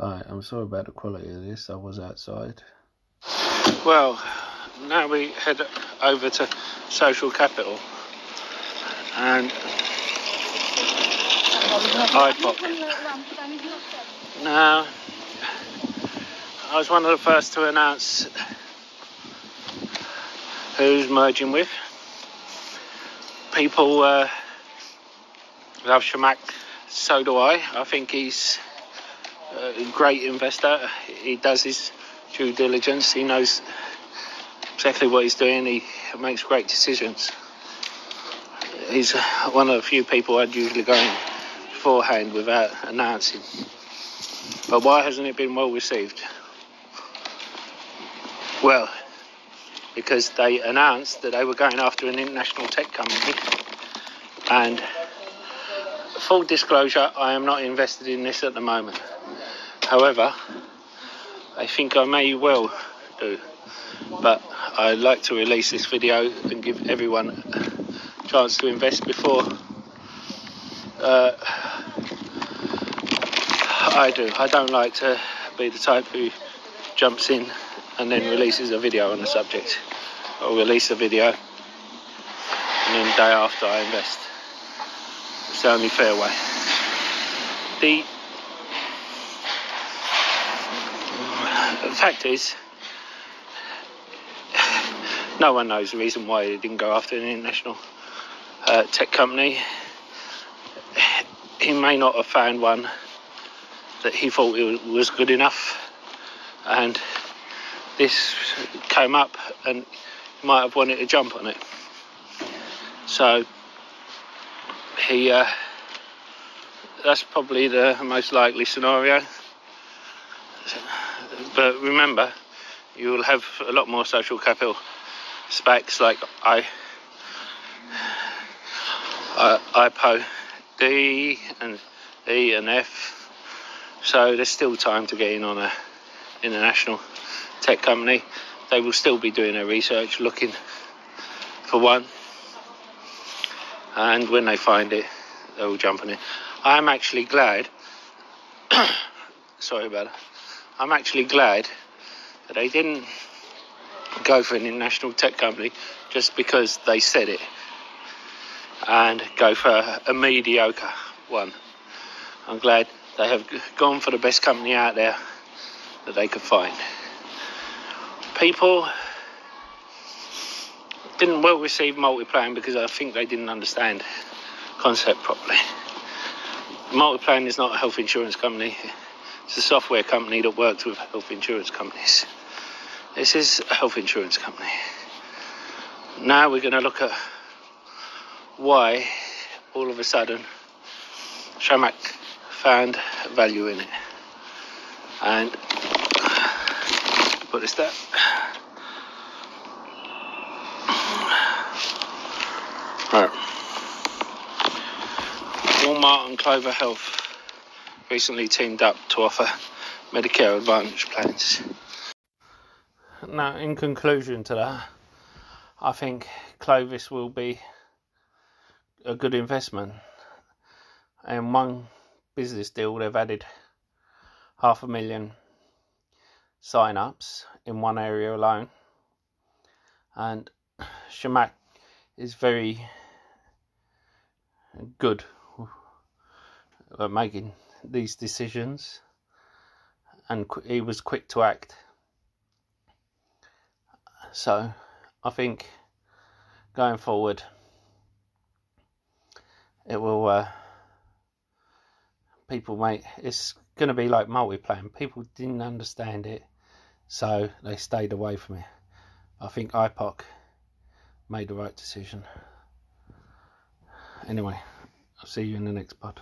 Alright, I'm sorry about the quality of this. I was outside. Well, now we head over to Social Capital and IPOC. Now, I was one of the first to announce who's merging with. People love Chamath, so do I. I think he's a great investor. He does his due diligence. He knows exactly what he's doing. He makes great decisions. He's one of the few people I'd usually go in beforehand without announcing. But why hasn't it been well received? Well, because they announced that they were going after an international tech company. And full disclosure, I am not invested in this at the moment. However, I think I may well do. But I'd like to release this video and give everyone a chance to invest before I do. I don't like to be the type who jumps in and then releases a video on the subject. I'll release a video and then the day after I invest. It's the only fair way. The fact is, no one knows the reason why he didn't go after an international tech company. He may not have found one that he thought was good enough, and this came up and he might have wanted to jump on it. So he that's probably the most likely scenario. But remember, you will have a lot more Social Capital SPACs like IPO D and E and F. So there's still time to get in on a international tech company. They will still be doing their research, looking for one, and when they find it, they will jump on it. I'm actually glad sorry about that. I'm actually glad that they didn't go for an international tech company just because they said it, and go for a mediocre one. I'm glad they have gone for the best company out there that they could find. People didn't well receive Multiplan because I think they didn't understand the concept properly. Multiplan is not a health insurance company. It's a software company that works with health insurance companies. This is a health insurance company. Now we're going to look at why all of a sudden Chamath found value in it. And put this down. Right. Walmart and Clover Health recently teamed up to offer Medicare Advantage plans. Now, in conclusion to that, I think Clovis will be a good investment. In one business deal, they've added 500,000 sign-ups in one area alone, and Chamath is very good at making these decisions, and he was quick to act. So I think going forward it will it's going to be like Multiplan. People didn't understand it, so they stayed away from it. I think IPOC made the right decision. Anyway, I'll see you in the next pod.